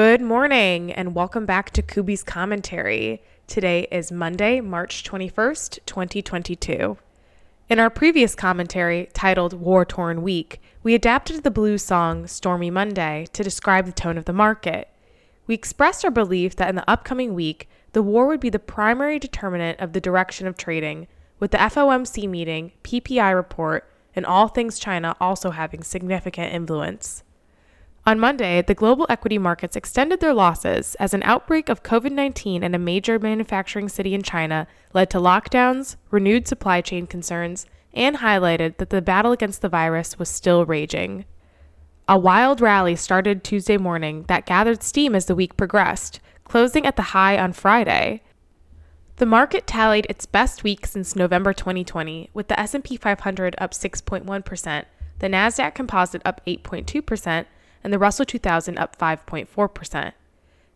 Good morning and welcome back to Kuby's commentary. Today is Monday, March 21st, 2022. In our previous commentary, titled War-Torn Week, we adapted the blues song Stormy Monday to describe the tone of the market. We expressed our belief that in the upcoming week, the war would be the primary determinant of the direction of trading, with the FOMC meeting, PPI report, and all things China also having significant influence. On Monday, the global equity markets extended their losses as an outbreak of COVID-19 in a major manufacturing city in China led to lockdowns, renewed supply chain concerns, and highlighted that the battle against the virus was still raging. A wild rally started Tuesday morning that gathered steam as the week progressed, closing at the high on Friday. The market tallied its best week since November 2020, with the S&P 500 up 6.1%, the Nasdaq Composite up 8.2%, and the Russell 2000 up 5.4%.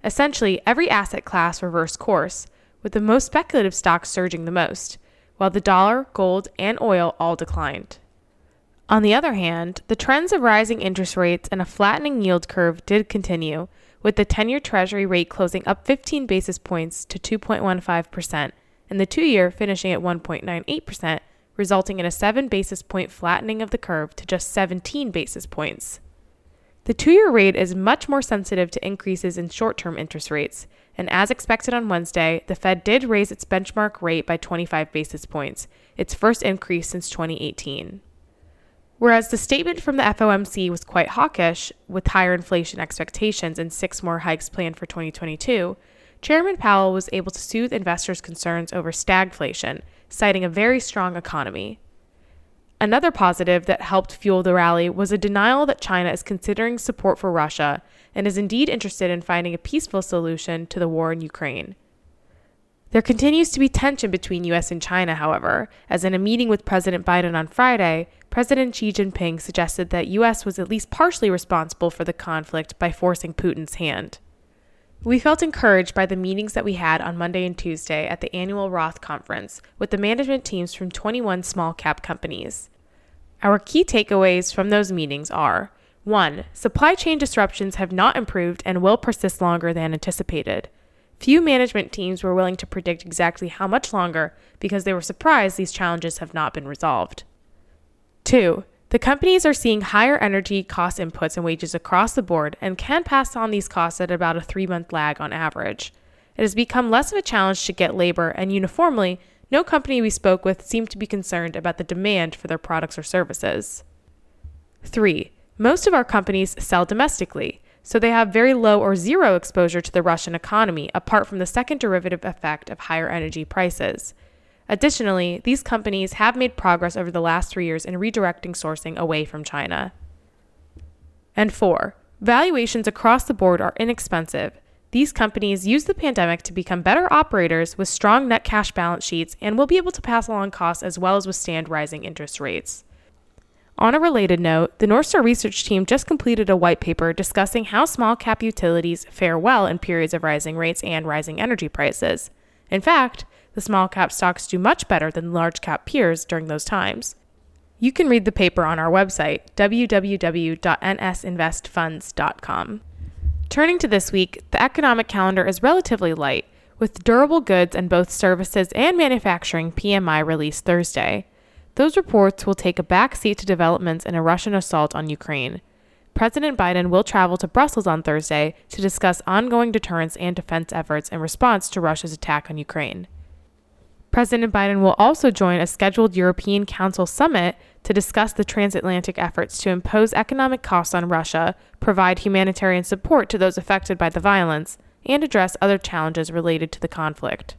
Essentially, every asset class reversed course, with the most speculative stocks surging the most, while the dollar, gold, and oil all declined. On the other hand, the trends of rising interest rates and a flattening yield curve did continue, with the 10-year Treasury rate closing up 15 basis points to 2.15% and the 2-year finishing at 1.98%, resulting in a 7 basis point flattening of the curve to just 17 basis points. The 2-year rate is much more sensitive to increases in short-term interest rates, and as expected on Wednesday, the Fed did raise its benchmark rate by 25 basis points, its first increase since 2018. Whereas the statement from the FOMC was quite hawkish, with higher inflation expectations and 6 more hikes planned for 2022, Chairman Powell was able to soothe investors' concerns over stagflation, citing a very strong economy. Another positive that helped fuel the rally was a denial that China is considering support for Russia and is indeed interested in finding a peaceful solution to the war in Ukraine. There continues to be tension between U.S. and China, however, as in a meeting with President Biden on Friday, President Xi Jinping suggested that U.S. was at least partially responsible for the conflict by forcing Putin's hand. We felt encouraged by the meetings that we had on Monday and Tuesday at the annual Roth Conference with the management teams from 21 small-cap companies. Our key takeaways from those meetings are: 1. Supply chain disruptions have not improved and will persist longer than anticipated. Few management teams were willing to predict exactly how much longer because they were surprised these challenges have not been resolved. 2. The companies are seeing higher energy cost inputs and wages across the board and can pass on these costs at about a 3-month lag on average. It has become less of a challenge to get labor, and uniformly, no company we spoke with seemed to be concerned about the demand for their products or services. 3. Most of our companies sell domestically, so they have very low or zero exposure to the Russian economy apart from the second derivative effect of higher energy prices. Additionally, these companies have made progress over the last 3 years in redirecting sourcing away from China. And 4, valuations across the board are inexpensive. These companies used the pandemic to become better operators with strong net cash balance sheets and will be able to pass along costs as well as withstand rising interest rates. On a related note, the Northstar research team just completed a white paper discussing how small-cap utilities fare well in periods of rising rates and rising energy prices. In fact, the small-cap stocks do much better than large-cap peers during those times. You can read the paper on our website, www.nsinvestfunds.com. Turning to this week, the economic calendar is relatively light, with durable goods and both services and manufacturing PMI released Thursday. Those reports will take a backseat to developments in a Russian assault on Ukraine. President Biden will travel to Brussels on Thursday to discuss ongoing deterrence and defense efforts in response to Russia's attack on Ukraine. President Biden will also join a scheduled European Council summit to discuss the transatlantic efforts to impose economic costs on Russia, provide humanitarian support to those affected by the violence, and address other challenges related to the conflict.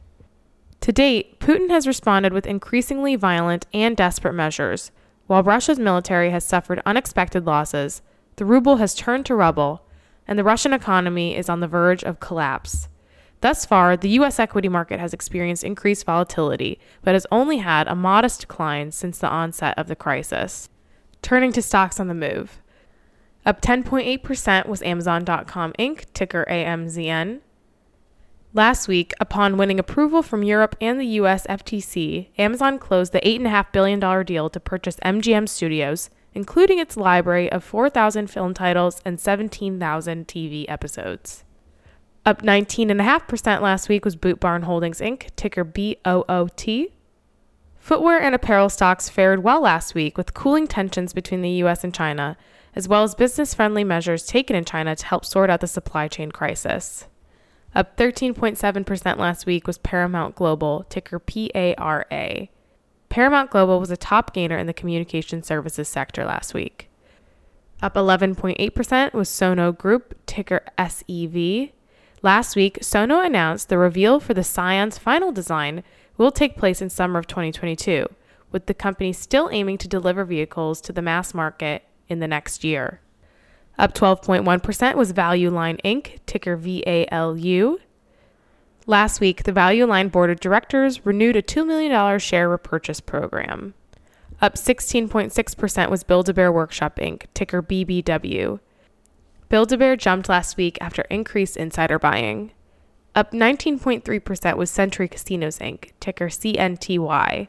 To date, Putin has responded with increasingly violent and desperate measures. While Russia's military has suffered unexpected losses, the ruble has turned to rubble, and the Russian economy is on the verge of collapse. Thus far, the U.S. equity market has experienced increased volatility, but has only had a modest decline since the onset of the crisis. Turning to stocks on the move. Up 10.8% was Amazon.com Inc., ticker AMZN. Last week, upon winning approval from Europe and the U.S. FTC, Amazon closed the $8.5 billion deal to purchase MGM Studios, including its library of 4,000 film titles and 17,000 TV episodes. Up 19.5% last week was Boot Barn Holdings Inc., ticker BOOT. Footwear and apparel stocks fared well last week with cooling tensions between the U.S. and China, as well as business-friendly measures taken in China to help sort out the supply chain crisis. Up 13.7% last week was Paramount Global, ticker PARA. Paramount Global was a top gainer in the communication services sector last week. Up 11.8% was Sono Group, ticker SEV. Last week, Sono announced the reveal for the Scion's final design will take place in summer of 2022, with the company still aiming to deliver vehicles to the mass market in the next year. Up 12.1% was Value Line Inc., ticker VALU. Last week, the Value Line Board of Directors renewed a $2 million share repurchase program. Up 16.6% was Build-A-Bear Workshop Inc., ticker BBW. Build-A-Bear jumped last week after increased insider buying. Up 19.3% was Century Casinos Inc., ticker CNTY.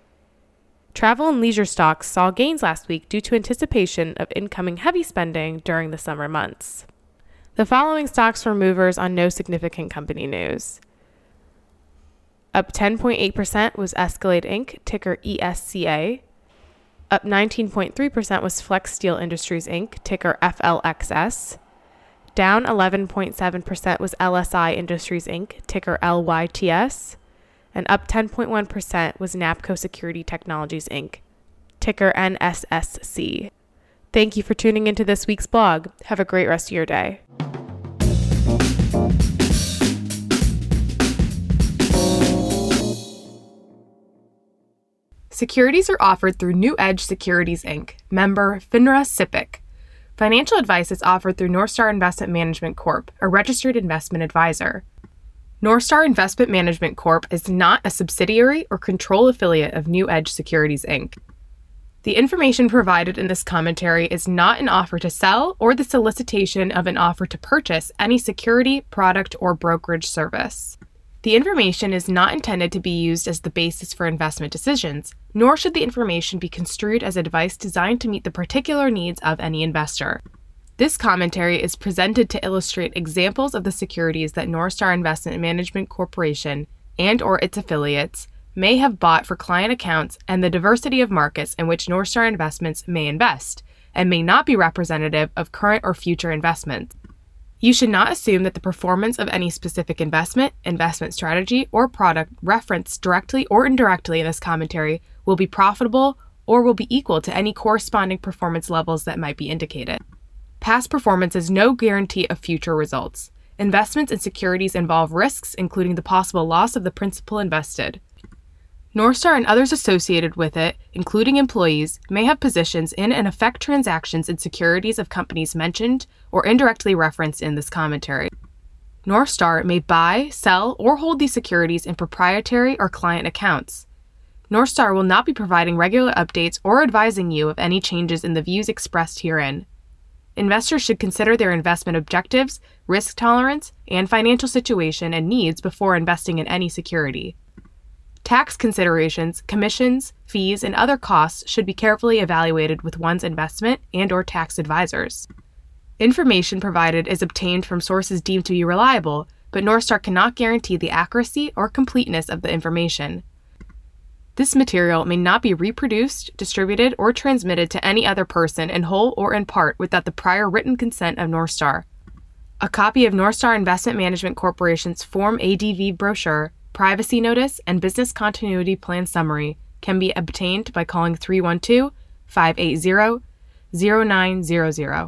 Travel and leisure stocks saw gains last week due to anticipation of incoming heavy spending during the summer months. The following stocks were movers on no significant company news. Up 10.8% was Escalade Inc., ticker ESCA. Up 19.3% was Flexsteel Industries Inc., ticker FLXS. Down 11.7% was LSI Industries Inc., ticker LYTS. And up 10.1% was NAPCO Security Technologies, Inc., ticker NSSC. Thank you for tuning into this week's blog. Have a great rest of your day. Securities are offered through New Edge Securities, Inc., member FINRA SIPC. Financial advice is offered through Northstar Investment Management Corp., a registered investment advisor. Northstar Investment Management Corp. is not a subsidiary or control affiliate of New Edge Securities, Inc. The information provided in this commentary is not an offer to sell or the solicitation of an offer to purchase any security, product, or brokerage service. The information is not intended to be used as the basis for investment decisions, nor should the information be construed as advice designed to meet the particular needs of any investor. This commentary is presented to illustrate examples of the securities that Northstar Investment Management Corporation and/or its affiliates may have bought for client accounts and the diversity of markets in which Northstar Investments may invest and may not be representative of current or future investments. You should not assume that the performance of any specific investment, investment strategy, or product referenced directly or indirectly in this commentary will be profitable or will be equal to any corresponding performance levels that might be indicated. Past performance is no guarantee of future results. Investments in securities involve risks, including the possible loss of the principal invested. Northstar and others associated with it, including employees, may have positions in and affect transactions in securities of companies mentioned or indirectly referenced in this commentary. Northstar may buy, sell, or hold these securities in proprietary or client accounts. Northstar will not be providing regular updates or advising you of any changes in the views expressed herein. Investors should consider their investment objectives, risk tolerance, and financial situation and needs before investing in any security. Tax considerations, commissions, fees, and other costs should be carefully evaluated with one's investment and/or tax advisors. Information provided is obtained from sources deemed to be reliable, but Northstar cannot guarantee the accuracy or completeness of the information. This material may not be reproduced, distributed, or transmitted to any other person in whole or in part without the prior written consent of Northstar. A copy of Northstar Investment Management Corporation's Form ADV brochure, Privacy Notice, and Business Continuity Plan Summary can be obtained by calling 312-580-0900.